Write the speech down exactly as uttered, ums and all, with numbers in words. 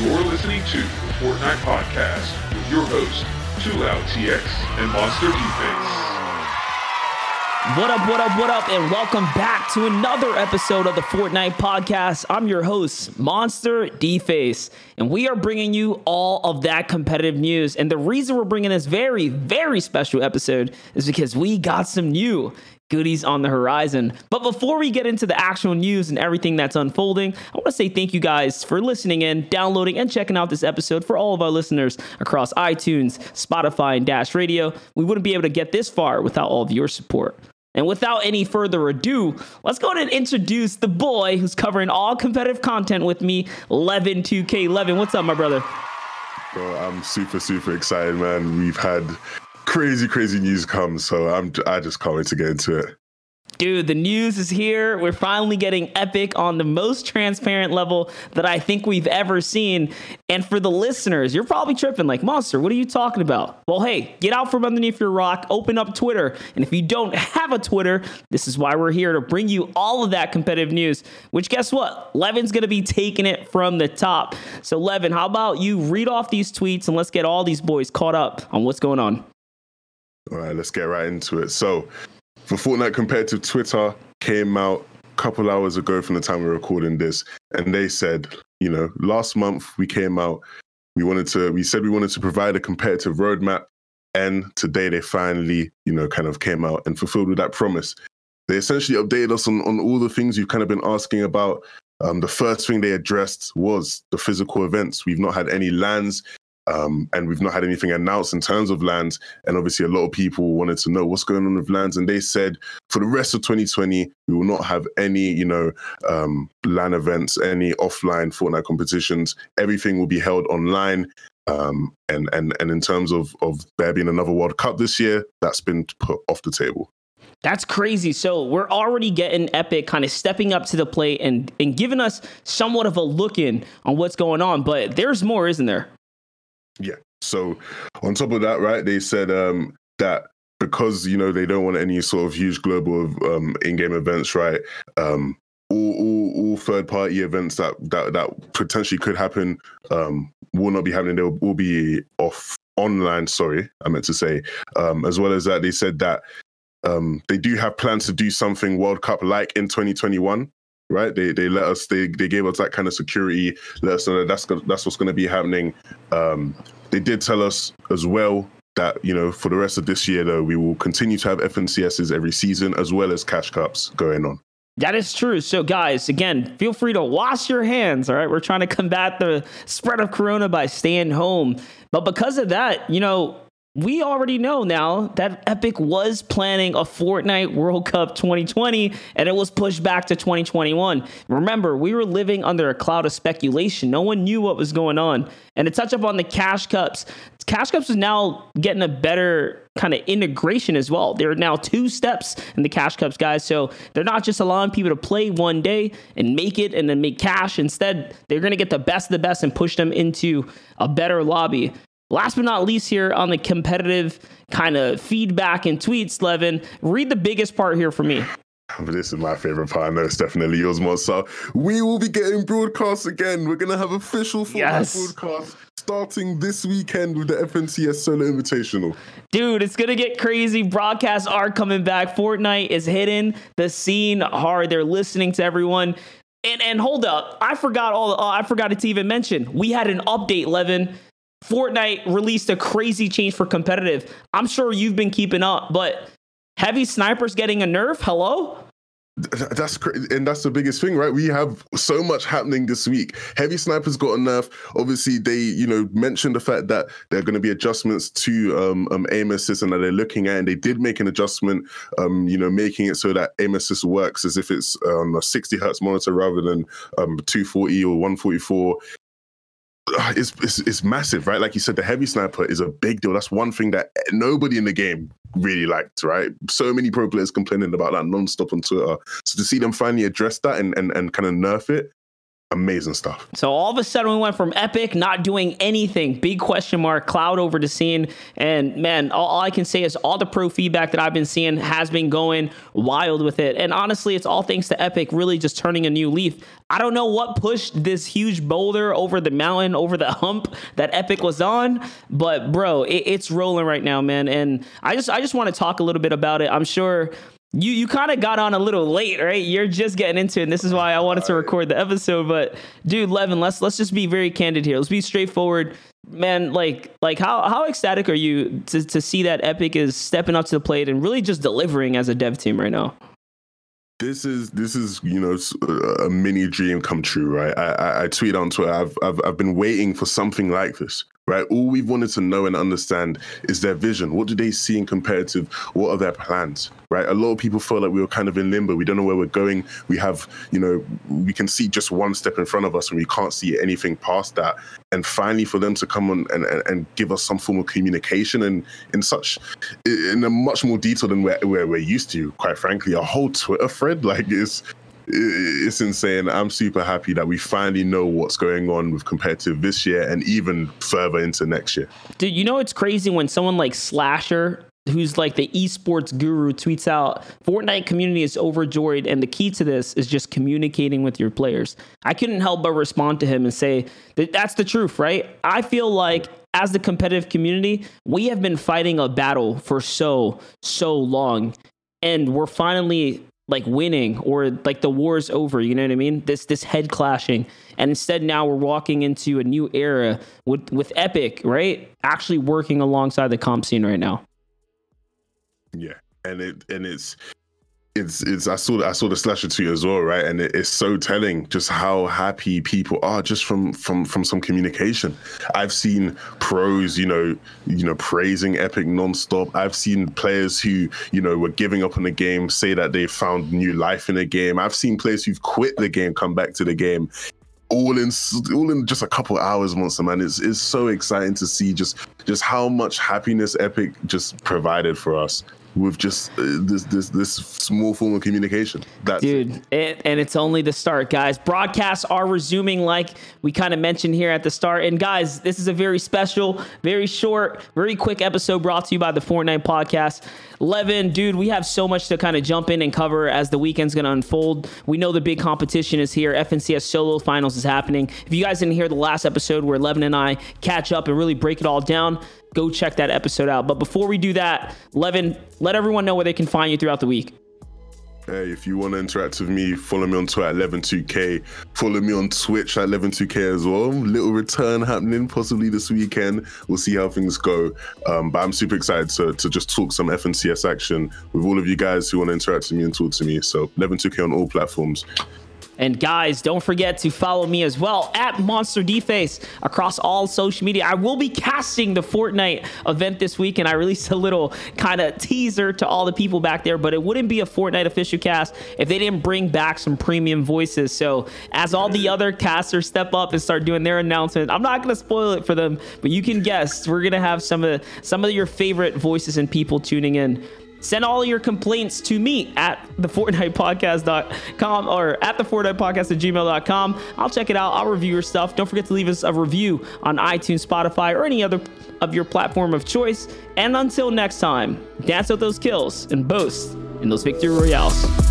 You're listening to the Fortnite Podcast with your hosts, two loud T X and MonsterDFace. What up, what up, what up, and welcome back to another episode of the Fortnite Podcast. I'm your host, MonsterDFace, and we are bringing you all of that competitive news. And the reason we're bringing this very, very special episode is because we got some new goodies on the horizon. But before we get into the actual news and everything that's unfolding, I want to say thank you guys for listening in, downloading, and checking out this episode. For all of our listeners across iTunes, Spotify, and Dash Radio, we wouldn't be able to get this far without all of your support. And without any further ado, let's go ahead and introduce the boy who's covering all competitive content with me, Leven two K. Leven, what's up, my brother? Bro, I'm super, super excited, man. We've had crazy, crazy news comes, so I'm I just can't wait to get into it. Dude, the news is here. We're finally getting epic on the most transparent level that I think we've ever seen. And for the listeners, you're probably tripping like, Monster, what are you talking about? Well, hey, get out from underneath your rock, open up Twitter. And if you don't have a Twitter, this is why we're here, to bring you all of that competitive news, which guess what? Levin's going to be taking it from the top. So Leven, how about you read off these tweets and let's get all these boys caught up on what's going on. All right, let's get right into it. So, the Fortnite competitive Twitter came out a couple hours ago from the time we were recording this, and they said, you know, last month we came out, we wanted to, we said we wanted to provide a competitive roadmap, and today they finally, you know, kind of came out and fulfilled with that promise. They essentially updated us on, on all the things you've kind of been asking about. Um, the first thing they addressed was the physical events. We've not had any LANs. Um, and we've not had anything announced in terms of LANs. And obviously a lot of people wanted to know what's going on with LANs. And they said for the rest of twenty twenty, we will not have any, you know, um, LAN events, any offline Fortnite competitions. Everything will be held online. Um, and, and, and in terms of, of there being another World Cup this year, that's been put off the table. That's crazy. So we're already getting Epic kind of stepping up to the plate and, and giving us somewhat of a look in on what's going on. But there's more, isn't there? Yeah. So on top of that, right, they said um, that because, you know, they don't want any sort of huge global um, in-game events, right, um, all, all, all third-party events that, that, that potentially could happen um, will not be happening. They will, will be off online, sorry, I meant to say. Um, as well as that, they said that um, they do have plans to do something World Cup-like in twenty twenty-one. Right, they they let us they they gave us that kind of security, let us know that that's that's what's going to be happening. Um, they did tell us as well that, you know, for the rest of this year though, we will continue to have F N C S's every season as well as Cash Cups going on. That is true. So, guys, again, feel free to wash your hands. All right, we're trying to combat the spread of corona by staying home, but because of that, you know, we already know now that Epic was planning a Fortnite World Cup twenty twenty, and it was pushed back to twenty twenty-one. Remember, we were living under a cloud of speculation. No one knew what was going on. And to touch up on the Cash Cups, Cash Cups is now getting a better kind of integration as well. There are now two steps in the Cash Cups, guys. So they're not just allowing people to play one day and make it and then make cash. Instead, they're going to get the best of the best and push them into a better lobby. Last but not least here on the competitive kind of feedback and tweets, Leven, read the biggest part here for me. This is my favorite part. I know it's definitely yours, Monster. We will be getting broadcasts again. We're going to have official Fortnite yes. broadcasts starting this weekend with the F N C S Solo Invitational. Dude, it's going to get crazy. Broadcasts are coming back. Fortnite is hitting the scene hard. They're listening to everyone. And and hold up. I forgot all. Uh, I forgot to even mention. We had an update, Leven. Fortnite released a crazy change for competitive. I'm sure you've been keeping up, but heavy snipers getting a nerf? Hello? That's crazy. And that's the biggest thing, right? We have so much happening this week. Heavy snipers got a nerf. Obviously, they, you know, mentioned the fact that there are going to be adjustments to um, um, aim assist and that they're looking at, and they did make an adjustment, um, you know, making it so that aim assist works as if it's um, a sixty hertz monitor rather than um, two forty or one forty-four. It's, it's it's massive, right? Like you said, the heavy sniper is a big deal. That's one thing that nobody in the game really liked, right? So many pro players complaining about that nonstop on Twitter. So to see them finally address that and and, and kind of nerf it, amazing stuff. So all of a sudden we went from Epic not doing anything, big question mark, Cloud over to seeing, and man, all, all I can say is all the pro feedback that I've been seeing has been going wild with it. And honestly, it's all thanks to Epic really just turning a new leaf. I don't know what pushed this huge boulder over the mountain, over the hump that Epic was on, but bro, it, it's rolling right now, man. And I just, I just want to talk a little bit about it. I'm sure You you kind of got on a little late, right? You're just getting into it, and this is why I wanted to record the episode. But dude, Leven, let's let's just be very candid here. Let's be straightforward, man. Like like how how ecstatic are you to to see that Epic is stepping up to the plate and really just delivering as a dev team right now? This is this is you know a mini dream come true, right? I I, I tweet on Twitter. I've, I've I've been waiting for something like this. Right. All we've wanted to know and understand is their vision. What do they see in competitive? What are their plans? Right. A lot of people feel like we were kind of in limbo. We don't know where we're going. We have, you know, we can see just one step in front of us and we can't see anything past that. And finally, for them to come on and, and, and give us some form of communication and in such in a much more detail than we're, we're, we're used to, quite frankly, a whole Twitter thread like this. It's insane. I'm super happy that we finally know what's going on with competitive this year and even further into next year. Dude, you know, it's crazy when someone like Slasher, who's like the esports guru, tweets out, Fortnite community is overjoyed, and the key to this is just communicating with your players. I couldn't help but respond to him and say that that's the truth, right? I feel like as the competitive community, we have been fighting a battle for so, so long, and we're finally like winning, or like the war's over, you know what I mean? This this head clashing. And instead now we're walking into a new era with, with Epic, right? Actually working alongside the comp scene right now. Yeah. And it and it's it's it's I saw I saw the Slasher tweet as well, right? And it, it's so telling just how happy people are just from from from some communication. I've seen pros, you know, you know, praising Epic nonstop. I've seen players who, you know, were giving up on the game say that they found new life in the game. I've seen players who've quit the game come back to the game, all in all in just a couple of hours, Monster, man. It's it's so exciting to see just just how much happiness Epic just provided for us with just uh, this this this small form of communication. That's Dude, it. It, and it's only the start, guys. Broadcasts are resuming like we kind of mentioned here at the start. And guys, this is a very special, very short, very quick episode brought to you by the Fortnite Podcast. Leven, dude, we have so much to kind of jump in and cover as the weekend's going to unfold. We know the big competition is here. F N C S Solo Finals is happening. If you guys didn't hear the last episode where Leven and I catch up and really break it all down, go check that episode out. But before we do that, Leven, let everyone know where they can find you throughout the week. Hey, if you want to interact with me, follow me on Twitter at Leven two K. Follow me on Twitch at Leven two K as well. Little return happening possibly this weekend. We'll see how things go. Um, but I'm super excited to, to just talk some F N C S action with all of you guys who want to interact with me and talk to me. So Leven two K on all platforms. And guys, don't forget to follow me as well at MonsterDFace across all social media. I will be casting the Fortnite event this week, and I released a little kind of teaser to all the people back there, but it wouldn't be a Fortnite official cast if they didn't bring back some premium voices. So as all the other casters step up and start doing their announcement, I'm not going to spoil it for them, but you can guess we're going to have some of the, some of your favorite voices and people tuning in. Send all your complaints to me at the fortnite podcast dot com or at the fortnite podcast at gmail dot com. I'll check it out. I'll review your stuff. Don't forget to leave us a review on iTunes, Spotify, or any other of your platform of choice. And until next time, dance out those kills and boast in those victory royales.